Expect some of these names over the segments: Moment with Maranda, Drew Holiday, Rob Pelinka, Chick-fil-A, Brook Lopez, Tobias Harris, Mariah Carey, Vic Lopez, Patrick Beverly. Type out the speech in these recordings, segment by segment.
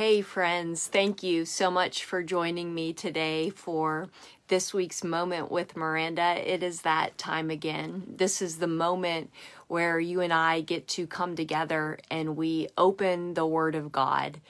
Hey friends, thank you so much for joining me today for this week's Moment with Maranda. It is that time again. This is the moment where you and I get to come together and we open the Word of God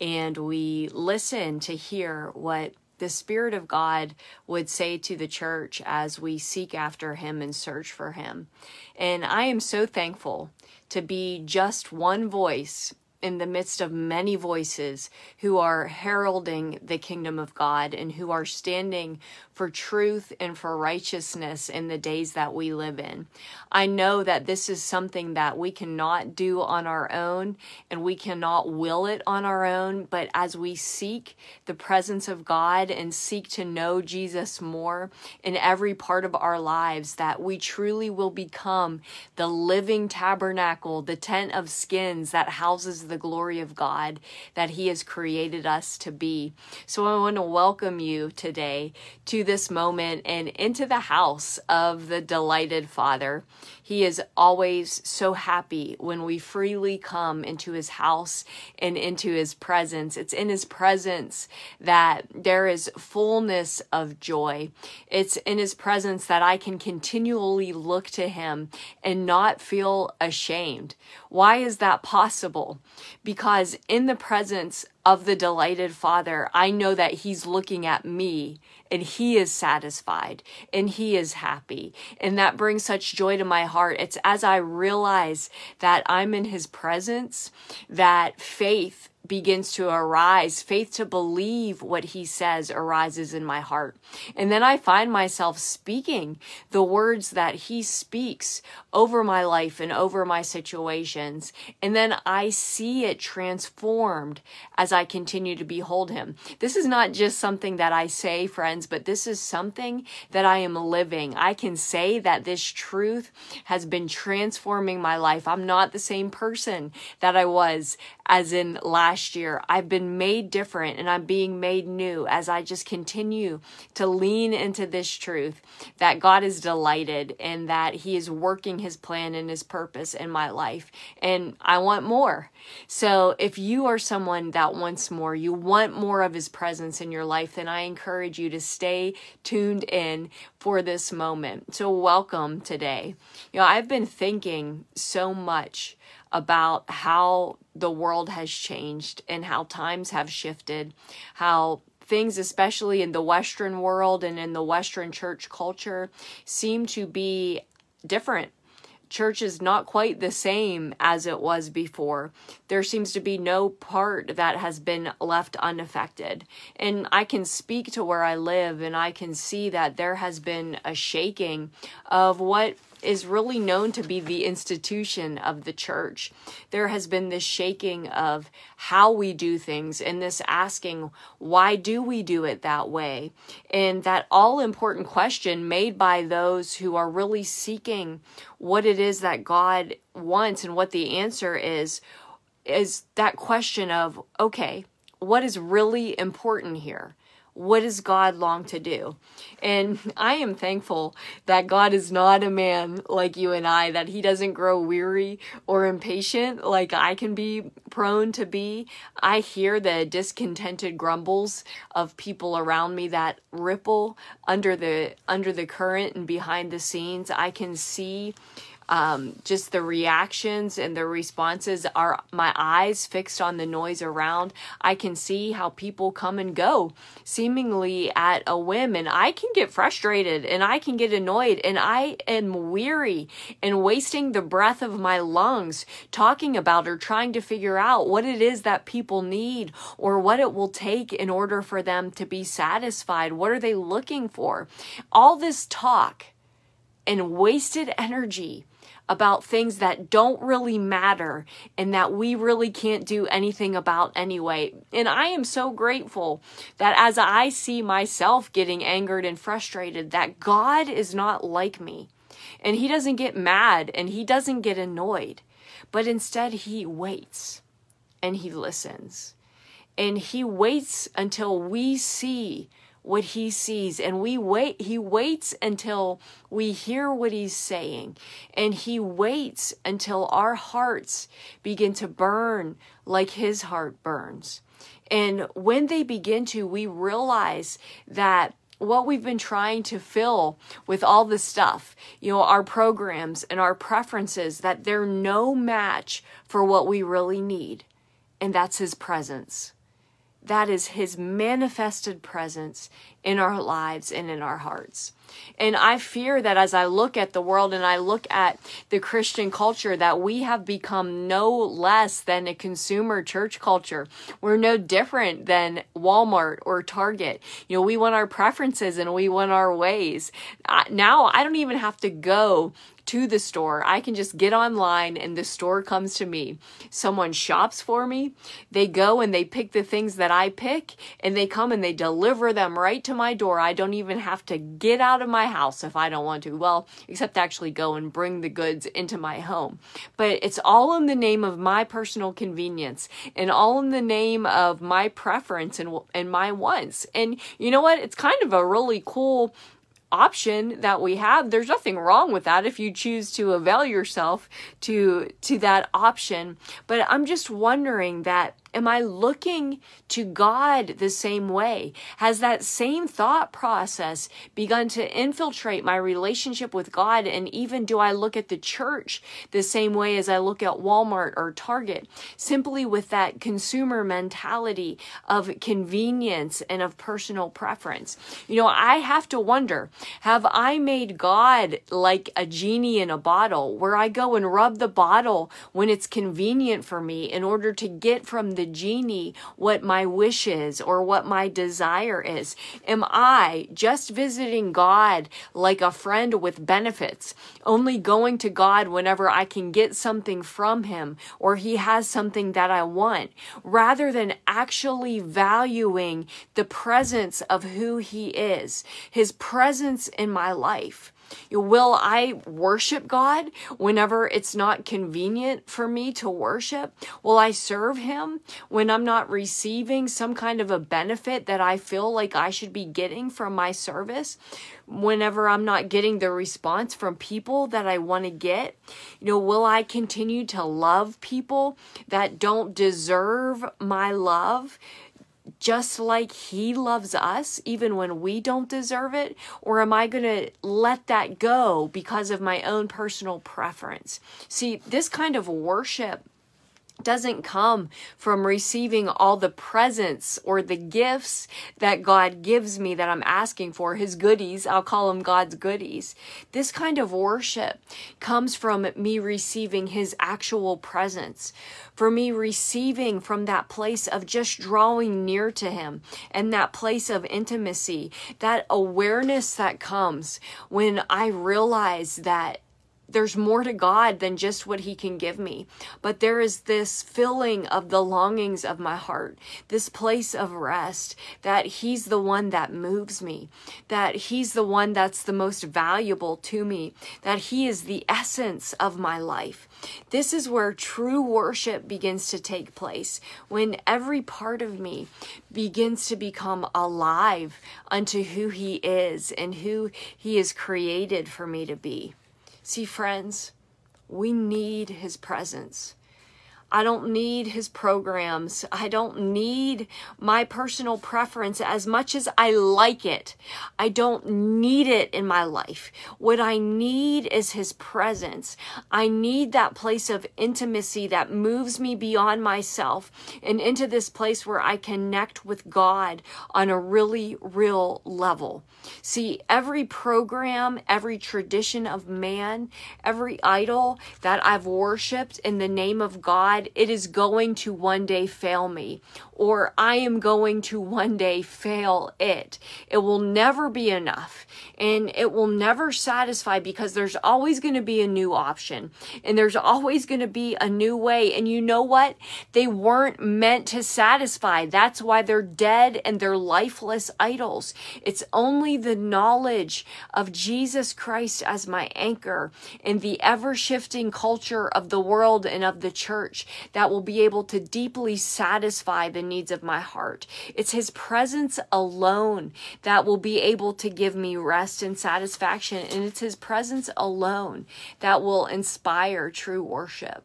and we listen to hear what the Spirit of God would say to the church as we seek after Him and search for Him. And I am so thankful to be just one voice in the midst of many voices who are heralding the kingdom of God and who are standing for truth and for righteousness in the days that we live in. I know that this is something that we cannot do on our own and we cannot will it on our own, but as we seek the presence of God and seek to know Jesus more in every part of our lives, that we truly will become the living tabernacle, the tent of skins that houses the glory of God that He has created us to be. So I want to welcome you today to this moment and into the house of the delighted Father. He is always so happy when we freely come into His house and into His presence. It's in His presence that there is fullness of joy. It's in His presence that I can continually look to Him and not feel ashamed. Why is that possible? Because in the presence of the delighted Father, I know that He's looking at me and He is satisfied and He is happy. And that brings such joy to my heart. It's as I realize that I'm in His presence that faith begins to arise. Faith to believe what He says arises in my heart. And then I find myself speaking the words that He speaks over my life and over my situations. And then I see it transformed as I continue to behold Him. This is not just something that I say, friends, but this is something that I am living. I can say that this truth has been transforming my life. I'm not the same person that I was as in last year. I've been made different and I'm being made new as I just continue to lean into this truth that God is delighted and that He is working His plan and His purpose in my life. And I want more. So if you are someone that wants more, you want more of His presence in your life, then I encourage you to stay tuned in for this moment. So welcome today. You know, I've been thinking so much about how the world has changed and how times have shifted, how things, especially in the Western world and in the Western church culture, seem to be different. Church is not quite the same as it was before. There seems to be no part that has been left unaffected. And I can speak to where I live and I can see that there has been a shaking of what is really known to be the institution of the church. There has been this shaking of how we do things and this asking, why do we do it that way? And that all-important question made by those who are really seeking what it is that God wants and what the answer is that question of, okay, what is really important here? What does God long to do? And I am thankful that God is not a man like you and I, that He doesn't grow weary or impatient like I can be prone to be. I hear the discontented grumbles of people around me that ripple under the current and behind the scenes. I can see just the reactions and the responses are my eyes fixed on the noise around. I can see how people come and go seemingly at a whim, and I can get frustrated and I can get annoyed and I am weary and wasting the breath of my lungs talking about or trying to figure out what it is that people need or what it will take in order for them to be satisfied. What are they looking for? All this talk and wasted energy about things that don't really matter and that we really can't do anything about anyway. And I am so grateful that as I see myself getting angered and frustrated, that God is not like me. And He doesn't get mad and He doesn't get annoyed, but instead He waits and He listens. And He waits until we see what He sees, and we wait. He waits until we hear what He's saying, and He waits until our hearts begin to burn like His heart burns. And when they begin to, we realize that what we've been trying to fill with all this stuff, you know, our programs and our preferences, that they're no match for what we really need. And that's His presence. That is His manifested presence in our lives and in our hearts. And I fear that as I look at the world and I look at the Christian culture, that we have become no less than a consumer church culture. We're no different than Walmart or Target. You know, we want our preferences and we want our ways. Now I don't even have to go to the store. I can just get online and the store comes to me. Someone shops for me. They go and they pick the things that I pick, and they come and they deliver them right to my door. I don't even have to get out of my house if I don't want to. Well, except to actually go and bring the goods into my home. But it's all in the name of my personal convenience and all in the name of my preference and my wants. And you know what? It's kind of a really cool option that we have. There's nothing wrong with that if you choose to avail yourself to that option. But I'm just wondering that, am I looking to God the same way? Has that same thought process begun to infiltrate my relationship with God? And even do I look at the church the same way as I look at Walmart or Target, simply with that consumer mentality of convenience and of personal preference? You know, I have to wonder, have I made God like a genie in a bottle, where I go and rub the bottle when it's convenient for me in order to get from the genie what my wish is or what my desire is? Am I just visiting God like a friend with benefits, only going to God whenever I can get something from Him or He has something that I want, rather than actually valuing the presence of who He is, His presence in my life? Will I worship God whenever it's not convenient for me to worship? Will I serve Him when I'm not receiving some kind of a benefit that I feel like I should be getting from my service? Whenever I'm not getting the response from people that I want to get? You know, will I continue to love people that don't deserve my love, just like He loves us, even when we don't deserve it? Or am I going to let that go because of my own personal preference? See, this kind of worship doesn't come from receiving all the presents or the gifts that God gives me that I'm asking for, His goodies. I'll call them God's goodies. This kind of worship comes from me receiving His actual presence, for me receiving from that place of just drawing near to Him and that place of intimacy, that awareness that comes when I realize that there's more to God than just what He can give me. But there is this filling of the longings of my heart, this place of rest, that He's the one that moves me, that He's the one that's the most valuable to me, that He is the essence of my life. This is where true worship begins to take place, when every part of me begins to become alive unto who He is and who He has created for me to be. See, friends, we need His presence. I don't need His programs. I don't need my personal preference as much as I like it. I don't need it in my life. What I need is His presence. I need that place of intimacy that moves me beyond myself and into this place where I connect with God on a really real level. See, every program, every tradition of man, every idol that I've worshiped in the name of God, it is going to one day fail me, or I am going to one day fail it. It will never be enough, and it will never satisfy, because there's always going to be a new option, and there's always going to be a new way. And you know what? They weren't meant to satisfy. That's why they're dead and they're lifeless idols. It's only the knowledge of Jesus Christ as my anchor in the ever-shifting culture of the world and of the church that will be able to deeply satisfy the needs of my heart. It's His presence alone that will be able to give me rest and satisfaction. And it's His presence alone that will inspire true worship.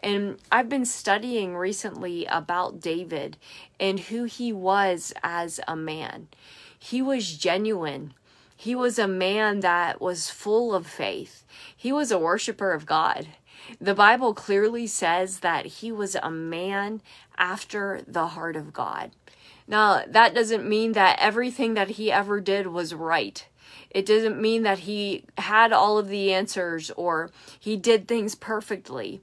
And I've been studying recently about David and who he was as a man. He was genuine. He was a man that was full of faith. He was a worshiper of God. The Bible clearly says that he was a man after the heart of God. Now, that doesn't mean that everything that he ever did was right. It doesn't mean that he had all of the answers or he did things perfectly.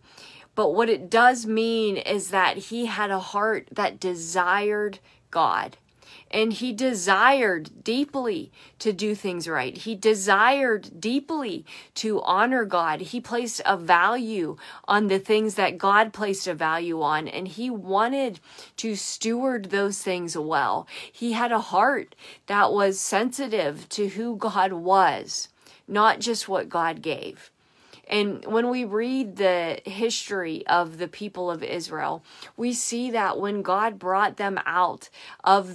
But what it does mean is that he had a heart that desired God. And he desired deeply to do things right. He desired deeply to honor God. He placed a value on the things that God placed a value on, and he wanted to steward those things well. He had a heart that was sensitive to who God was, not just what God gave. And when we read the history of the people of Israel, we see that when God brought them out of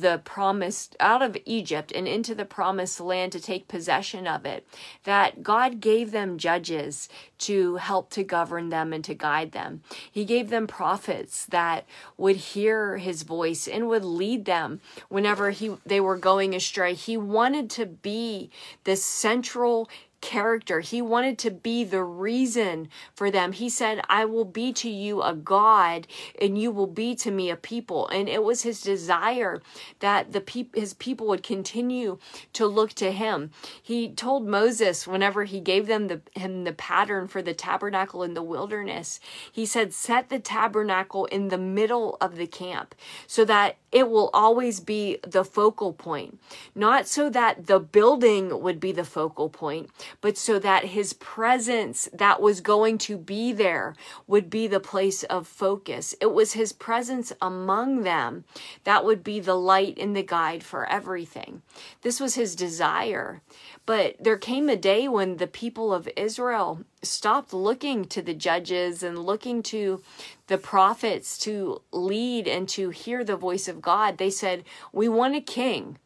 Egypt and into the promised land to take possession of it, that God gave them judges to help to govern them and to guide them. He gave them prophets that would hear his voice and would lead them whenever they were going astray. He wanted to be the central character. He wanted to be the reason for them. He said, I will be to you a God and you will be to me a people. And it was his desire that his people would continue to look to him. He told Moses whenever he gave them him the pattern for the tabernacle in the wilderness, he said, set the tabernacle in the middle of the camp so that it will always be the focal point, not so that the building would be the focal point, but so that his presence that was going to be there would be the place of focus. It was his presence among them that would be the light and the guide for everything. This was his desire. But there came a day when the people of Israel stopped looking to the judges and looking to the prophets to lead and to hear the voice of God. They said, we want a king.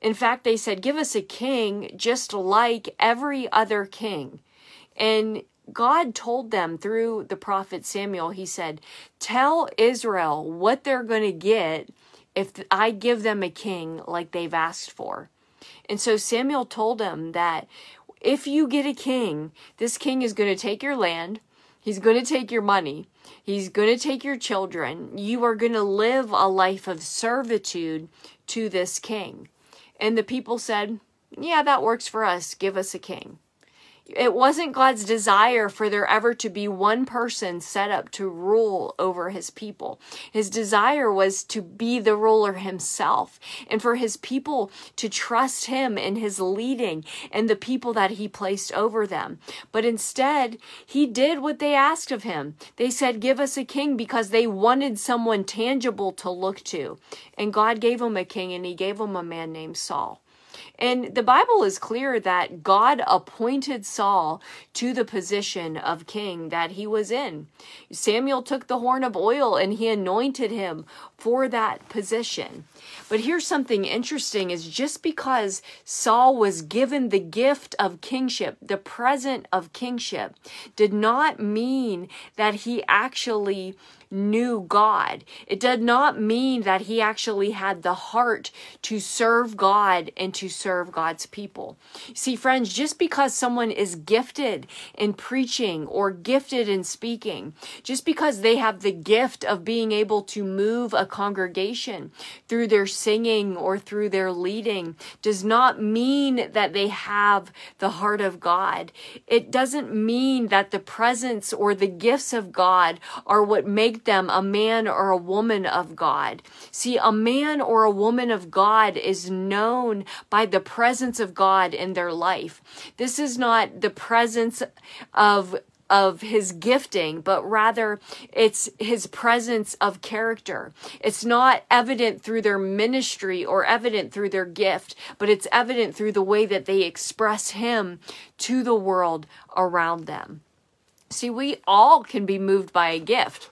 In fact, they said, give us a king just like every other king. And God told them through the prophet Samuel, he said, tell Israel what they're going to get if I give them a king like they've asked for. And so Samuel told them that if you get a king, this king is going to take your land. He's going to take your money. He's going to take your children. You are going to live a life of servitude to this king. And the people said, yeah, that works for us. Give us a king. It wasn't God's desire for there ever to be one person set up to rule over his people. His desire was to be the ruler himself and for his people to trust him and his leading and the people that he placed over them. But instead, he did what they asked of him. They said, give us a king, because they wanted someone tangible to look to. And God gave him a king, and he gave him a man named Saul. And the Bible is clear that God appointed Saul to the position of king that he was in. Samuel took the horn of oil and he anointed him for that position. But here's something interesting, is just because Saul was given the gift of kingship, the present of kingship, did not mean that he actually knew God. It did not mean that he actually had the heart to serve God and to serve God's people. See, friends, just because someone is gifted in preaching or gifted in speaking, just because they have the gift of being able to move a congregation through their singing or through their leading, does not mean that they have the heart of God. It doesn't mean that the presence or the gifts of God are what make them a man or a woman of God. See, a man or a woman of God is known by the presence of God in their life. This is not the presence of his gifting, but rather it's his presence of character. It's not evident through their ministry or evident through their gift, but it's evident through the way that they express him to the world around them. See, we all can be moved by a gift.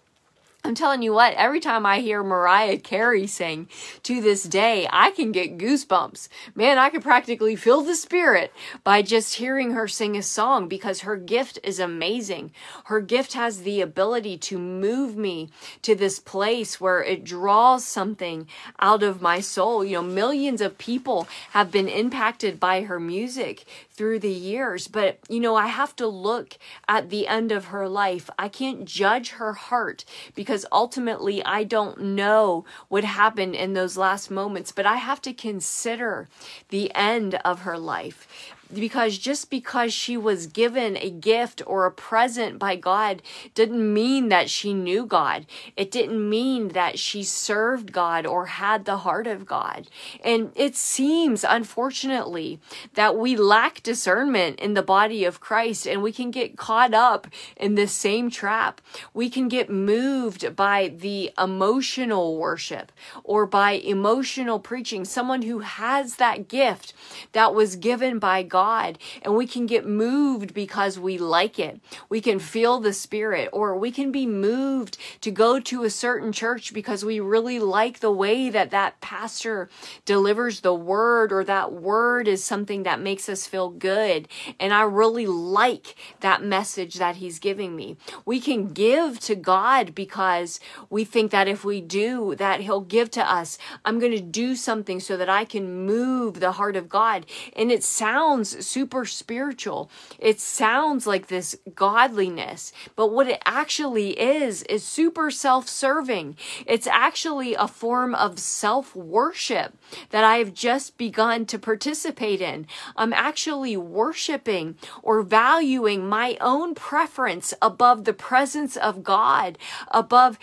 I'm telling you what, every time I hear Mariah Carey sing to this day, I can get goosebumps. Man, I can practically feel the spirit by just hearing her sing a song because her gift is amazing. Her gift has the ability to move me to this place where it draws something out of my soul. You know, millions of people have been impacted by her music through the years, but you know, I have to look at the end of her life. I can't judge her heart because ultimately I don't know what happened in those last moments, but I have to consider the end of her life. Because just because she was given a gift or a present by God didn't mean that she knew God. It didn't mean that she served God or had the heart of God. And it seems, unfortunately, that we lack discernment in the body of Christ, and we can get caught up in this same trap. We can get moved by the emotional worship or by emotional preaching, someone who has that gift that was given by God. And we can get moved because we like it. We can feel the spirit, or we can be moved to go to a certain church because we really like the way that that pastor delivers the word, or that word is something that makes us feel good. And I really like that message that he's giving me. We can give to God because we think that if we do that, he'll give to us. I'm going to do something so that I can move the heart of God. And it sounds super spiritual. It sounds like this godliness, but what it actually is super self-serving. It's actually a form of self-worship that I have just begun to participate in. I'm actually worshiping or valuing my own preference above the presence of God, above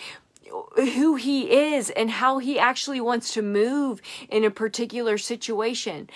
who he is and how he actually wants to move in a particular situation.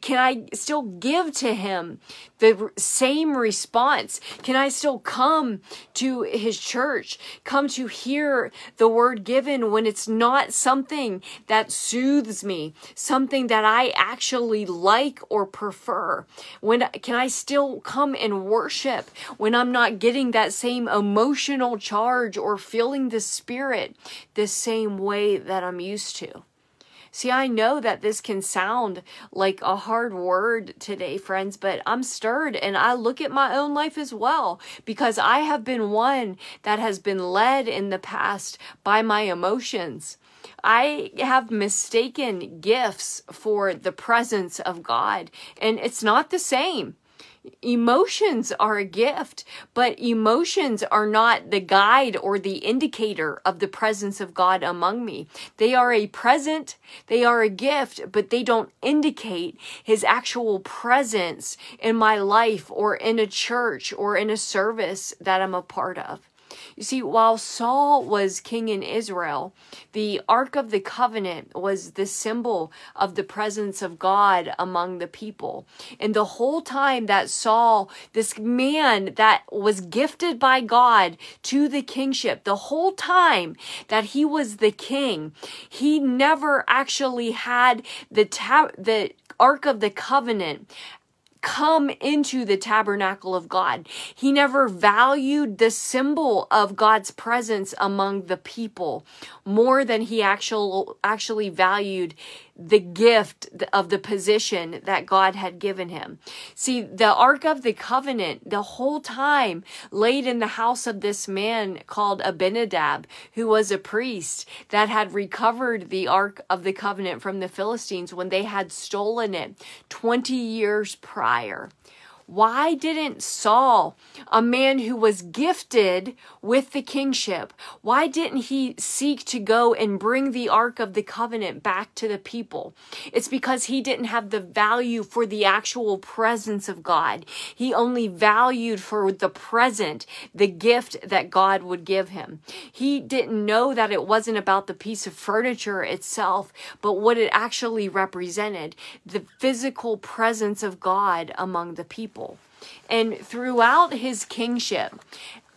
Can I still give to him the same response? Can I still come to his church, come to hear the word given when it's not something that soothes me, something that I actually like or prefer? Can I still come and worship when I'm not getting that same emotional charge or feeling the spirit the same way that I'm used to? See, I know that this can sound like a hard word today, friends, but I'm stirred and I look at my own life as well, because I have been one that has been led in the past by my emotions. I have mistaken gifts for the presence of God, and it's not the same. Emotions are a gift, but emotions are not the guide or the indicator of the presence of God among me. They are a present, they are a gift, but they don't indicate his actual presence in my life or in a church or in a service that I'm a part of. You see, while Saul was king in Israel, the Ark of the Covenant was the symbol of the presence of God among the people. And the whole time that Saul, this man that was gifted by God to the kingship, the whole time that he was the king, he never actually had the Ark of the Covenant come into the tabernacle of God. He never valued the symbol of God's presence among the people more than he actually valued the gift of the position that God had given him. See, the Ark of the Covenant, the whole time, laid in the house of this man called Abinadab, who was a priest that had recovered the Ark of the Covenant from the Philistines when they had stolen it 20 years prior. Why didn't Saul, a man who was gifted with the kingship, why didn't he seek to go and bring the Ark of the Covenant back to the people? It's because he didn't have the value for the actual presence of God. He only valued for the present, the gift that God would give him. He didn't know that it wasn't about the piece of furniture itself, but what it actually represented, the physical presence of God among the people. And throughout his kingship,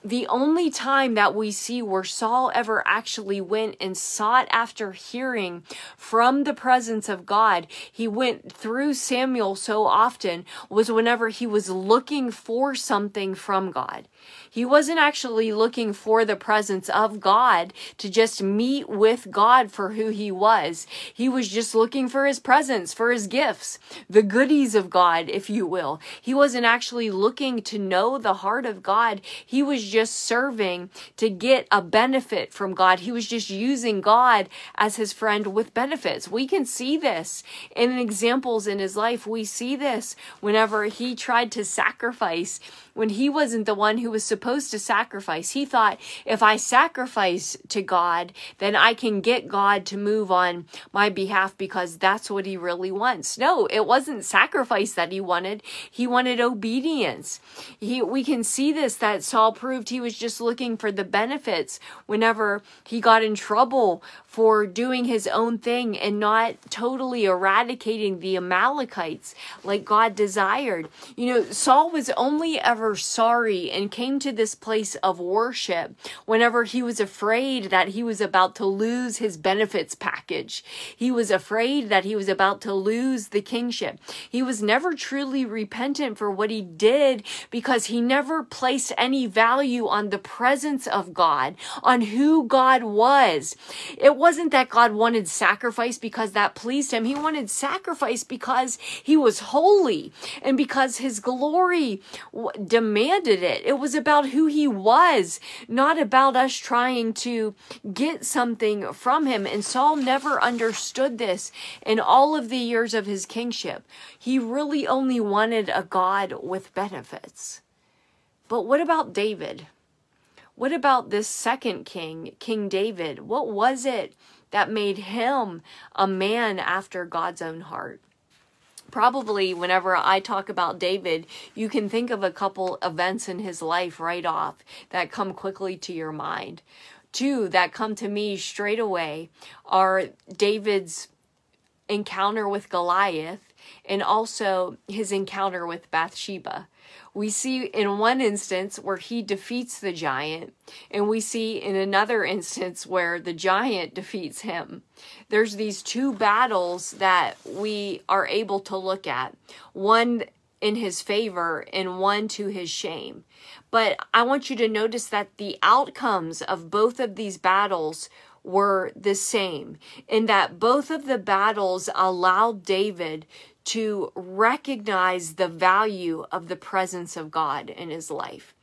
The only time that we see where Saul ever actually went and sought after hearing from the presence of God, he went through Samuel so often, was whenever he was looking for something from God. He wasn't actually looking for the presence of God to just meet with God for who he was. He was just looking for his presence, for his gifts, the goodies of God, if you will. He wasn't actually looking to know the heart of God. He was just serving to get a benefit from God. He was just using God as his friend with benefits. We can see this in examples in his life. We see this whenever he tried to sacrifice, when he wasn't the one who was supposed to sacrifice. He thought, if I sacrifice to God, then I can get God to move on my behalf because that's what he really wants. No, it wasn't sacrifice that he wanted. He wanted obedience. We can see this, that Saul proved he was just looking for the benefits whenever he got in trouble for doing his own thing and not totally eradicating the Amalekites like God desired. You know, Saul was only ever sorry and came to this place of worship whenever he was afraid that he was about to lose his benefits package. He was afraid that he was about to lose the kingship. He was never truly repentant for what he did because he never placed any value on the presence of God, on who God was. It wasn't that God wanted sacrifice because that pleased him. He wanted sacrifice because he was holy and because his glory demanded it. It was about who he was, not about us trying to get something from him. And Saul never understood this in all of the years of his kingship. He really only wanted a God with benefits. But what about David? What about this second king, King David? What was it that made him a man after God's own heart? Probably whenever I talk about David, you can think of a couple events in his life right off that come quickly to your mind. Two that come to me straight away are David's encounter with Goliath and also his encounter with Bathsheba. We see in one instance where he defeats the giant, and we see in another instance where the giant defeats him. There's these two battles that we are able to look at, one in his favor and one to his shame. But I want you to notice that the outcomes of both of these battles were the same, in that both of the battles allowed David to recognize the value of the presence of God in his life.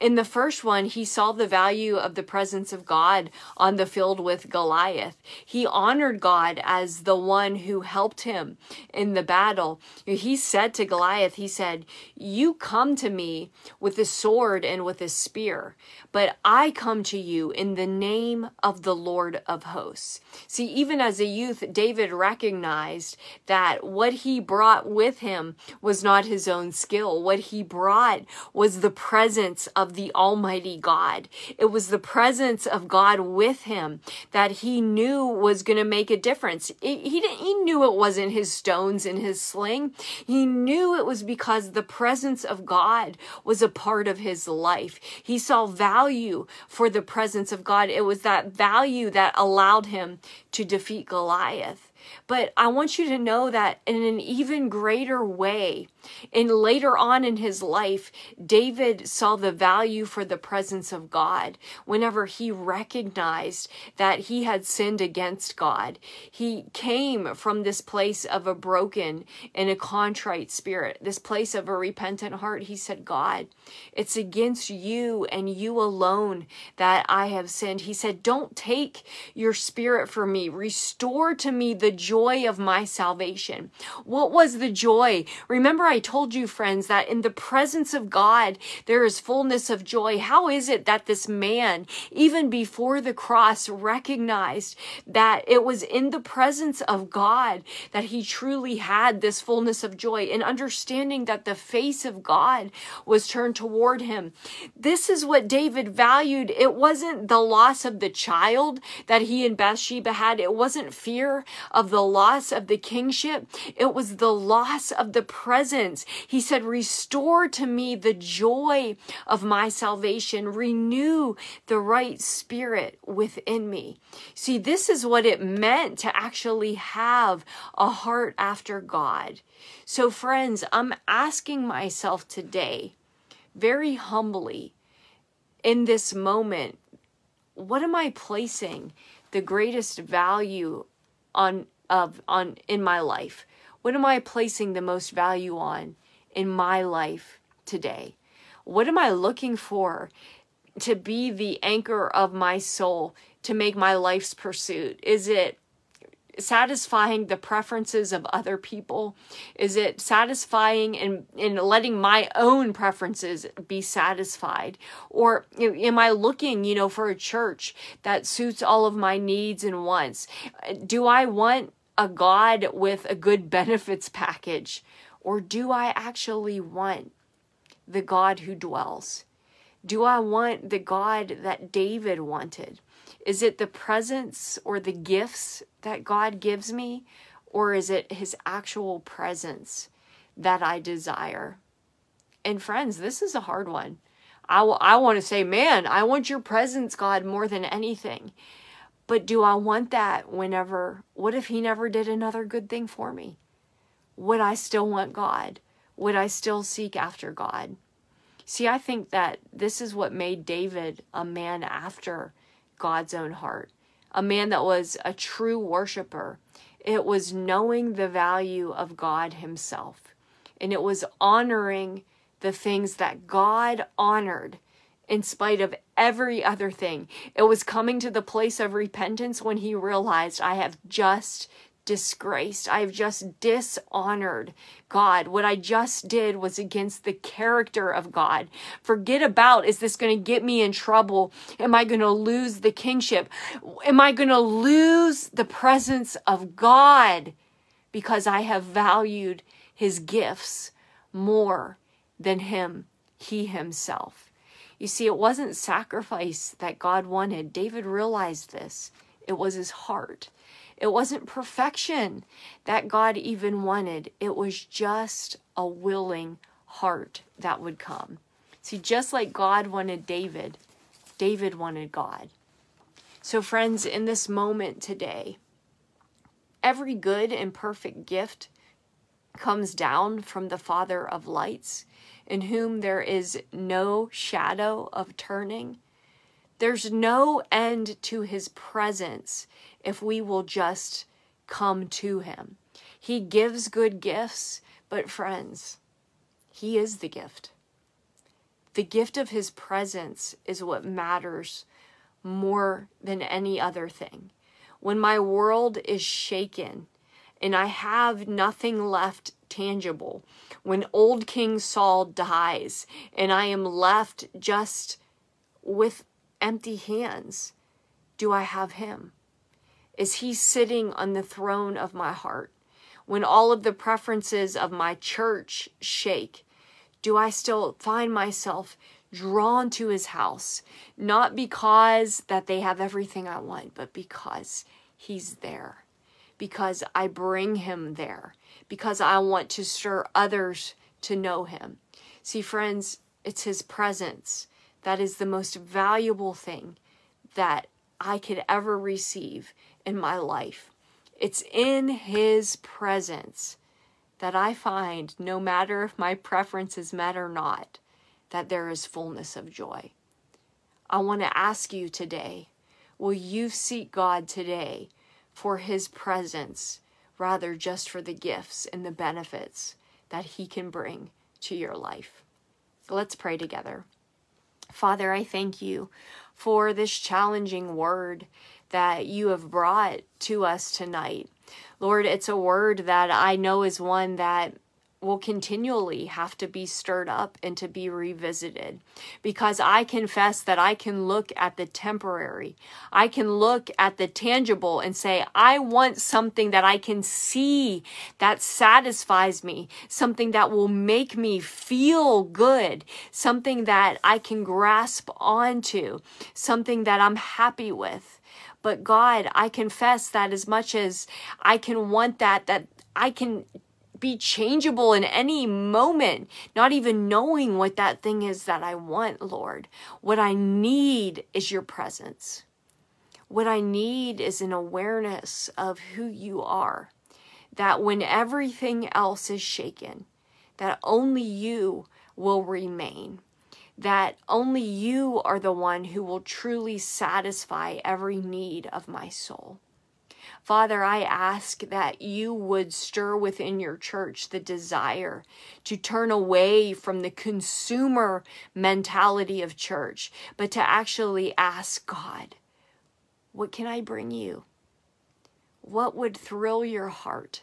In the first one, he saw the value of the presence of God on the field with Goliath. He honored God as the one who helped him in the battle. He said to Goliath, he said, "You come to me with a sword and with a spear, but I come to you in the name of the Lord of hosts." See, even as a youth, David recognized that what he brought with him was not his own skill. What he brought was the presence of the Almighty God. It was the presence of God with him that he knew was going to make a difference. He knew it wasn't his stones and his sling. He knew it was because the presence of God was a part of his life. He saw value for the presence of God. It was that value that allowed him to defeat Goliath. But I want you to know that in an even greater way, and later on in his life, David saw the value for the presence of God whenever he recognized that he had sinned against God. He came from this place of a broken and a contrite spirit, this place of a repentant heart. He said, "God, it's against you and you alone that I have sinned." He said, "Don't take your spirit from me. Restore to me the joy of my salvation." What was the joy? Remember, I told you, friends, that in the presence of God, there is fullness of joy. How is it that this man, even before the cross, recognized that it was in the presence of God that he truly had this fullness of joy, and understanding that the face of God was turned toward him? This is what David valued. It wasn't the loss of the child that he and Bathsheba had. It wasn't fear of the loss of the kingship. It was the loss of the presence. He said, restore to me the joy of my salvation. Renew the right spirit within me. See, this is what it meant to actually have a heart after God. So friends, I'm asking myself today, very humbly, in this moment, what am I placing the greatest value on in my life? What am I placing the most value on in my life today? What am I looking for to be the anchor of my soul, to make my life's pursuit? Is it satisfying the preferences of other people? Is it satisfying and letting my own preferences be satisfied? Or am I looking, for a church that suits all of my needs and wants? Do I want a God with a good benefits package? Or do I actually want the God who dwells? Do I want the God that David wanted? Is it the presence or the gifts that God gives me, or is it his actual presence that I desire? And friends, this is a hard one. I want to say, man, I want your presence, God, more than anything. But do I want that whenever, what if he never did another good thing for me? Would I still want God? Would I still seek after God? See, I think that this is what made David a man after God's own heart, a man that was a true worshiper. It was knowing the value of God himself, and it was honoring the things that God honored in spite of every other thing. It was coming to the place of repentance when he realized, I have just disgraced, I have just dishonored God. What I just did was against the character of God. Forget about, is this going to get me in trouble? Am I going to lose the kingship? Am I going to lose the presence of God because I have valued his gifts more than him, he himself? You see, it wasn't sacrifice that God wanted. David realized this. It was his heart. It wasn't perfection that God even wanted. It was just a willing heart that would come. See, just like God wanted David, David wanted God. So friends, in this moment today, every good and perfect gift comes down from the Father of lights, in whom there is no shadow of turning. There's no end to his presence if we will just come to him. He gives good gifts, but friends, he is the gift. The gift of his presence is what matters more than any other thing. When my world is shaken and I have nothing left tangible, when old King Saul dies and I am left just with empty hands, do I have him? Is he sitting on the throne of my heart? When all of the preferences of my church shake, do I still find myself drawn to his house? Not because that they have everything I want, but because he's there, because I bring him there, because I want to stir others to know him. See, friends, it's his presence that is the most valuable thing that I could ever receive in my life. It's in his presence that I find, no matter if my preferences met or not, that there is fullness of joy. I want to ask you today, will you seek God today for his presence rather just for the gifts and the benefits that he can bring to your life? Let's pray together. Father, I thank you for this challenging word that you have brought to us tonight. Lord, it's a word that I know is one that will continually have to be stirred up and to be revisited. Because I confess that I can look at the temporary. I can look at the tangible and say, I want something that I can see that satisfies me, something that will make me feel good, something that I can grasp onto, something that I'm happy with. But God, I confess that as much as I can want that I can be changeable in any moment, not even knowing what that thing is that I want, Lord. What I need is your presence. What I need is an awareness of who you are, that when everything else is shaken, that only you will remain, that only you are the one who will truly satisfy every need of my soul. Father, I ask that you would stir within your church the desire to turn away from the consumer mentality of church, but to actually ask God, what can I bring you? What would thrill your heart?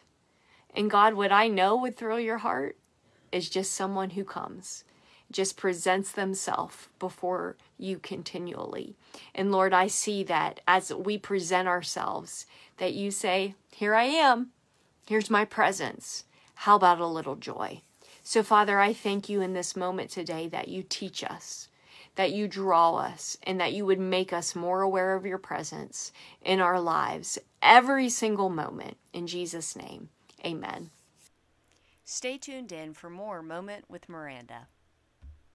And God, what I know would thrill your heart is just someone who comes, just presents themselves before you continually. And Lord, I see that as we present ourselves, that you say, here I am, here's my presence. How about a little joy? So Father, I thank you in this moment today that you teach us, that you draw us, and that you would make us more aware of your presence in our lives, every single moment. In Jesus' name, amen. Stay tuned in for more Moment with Maranda.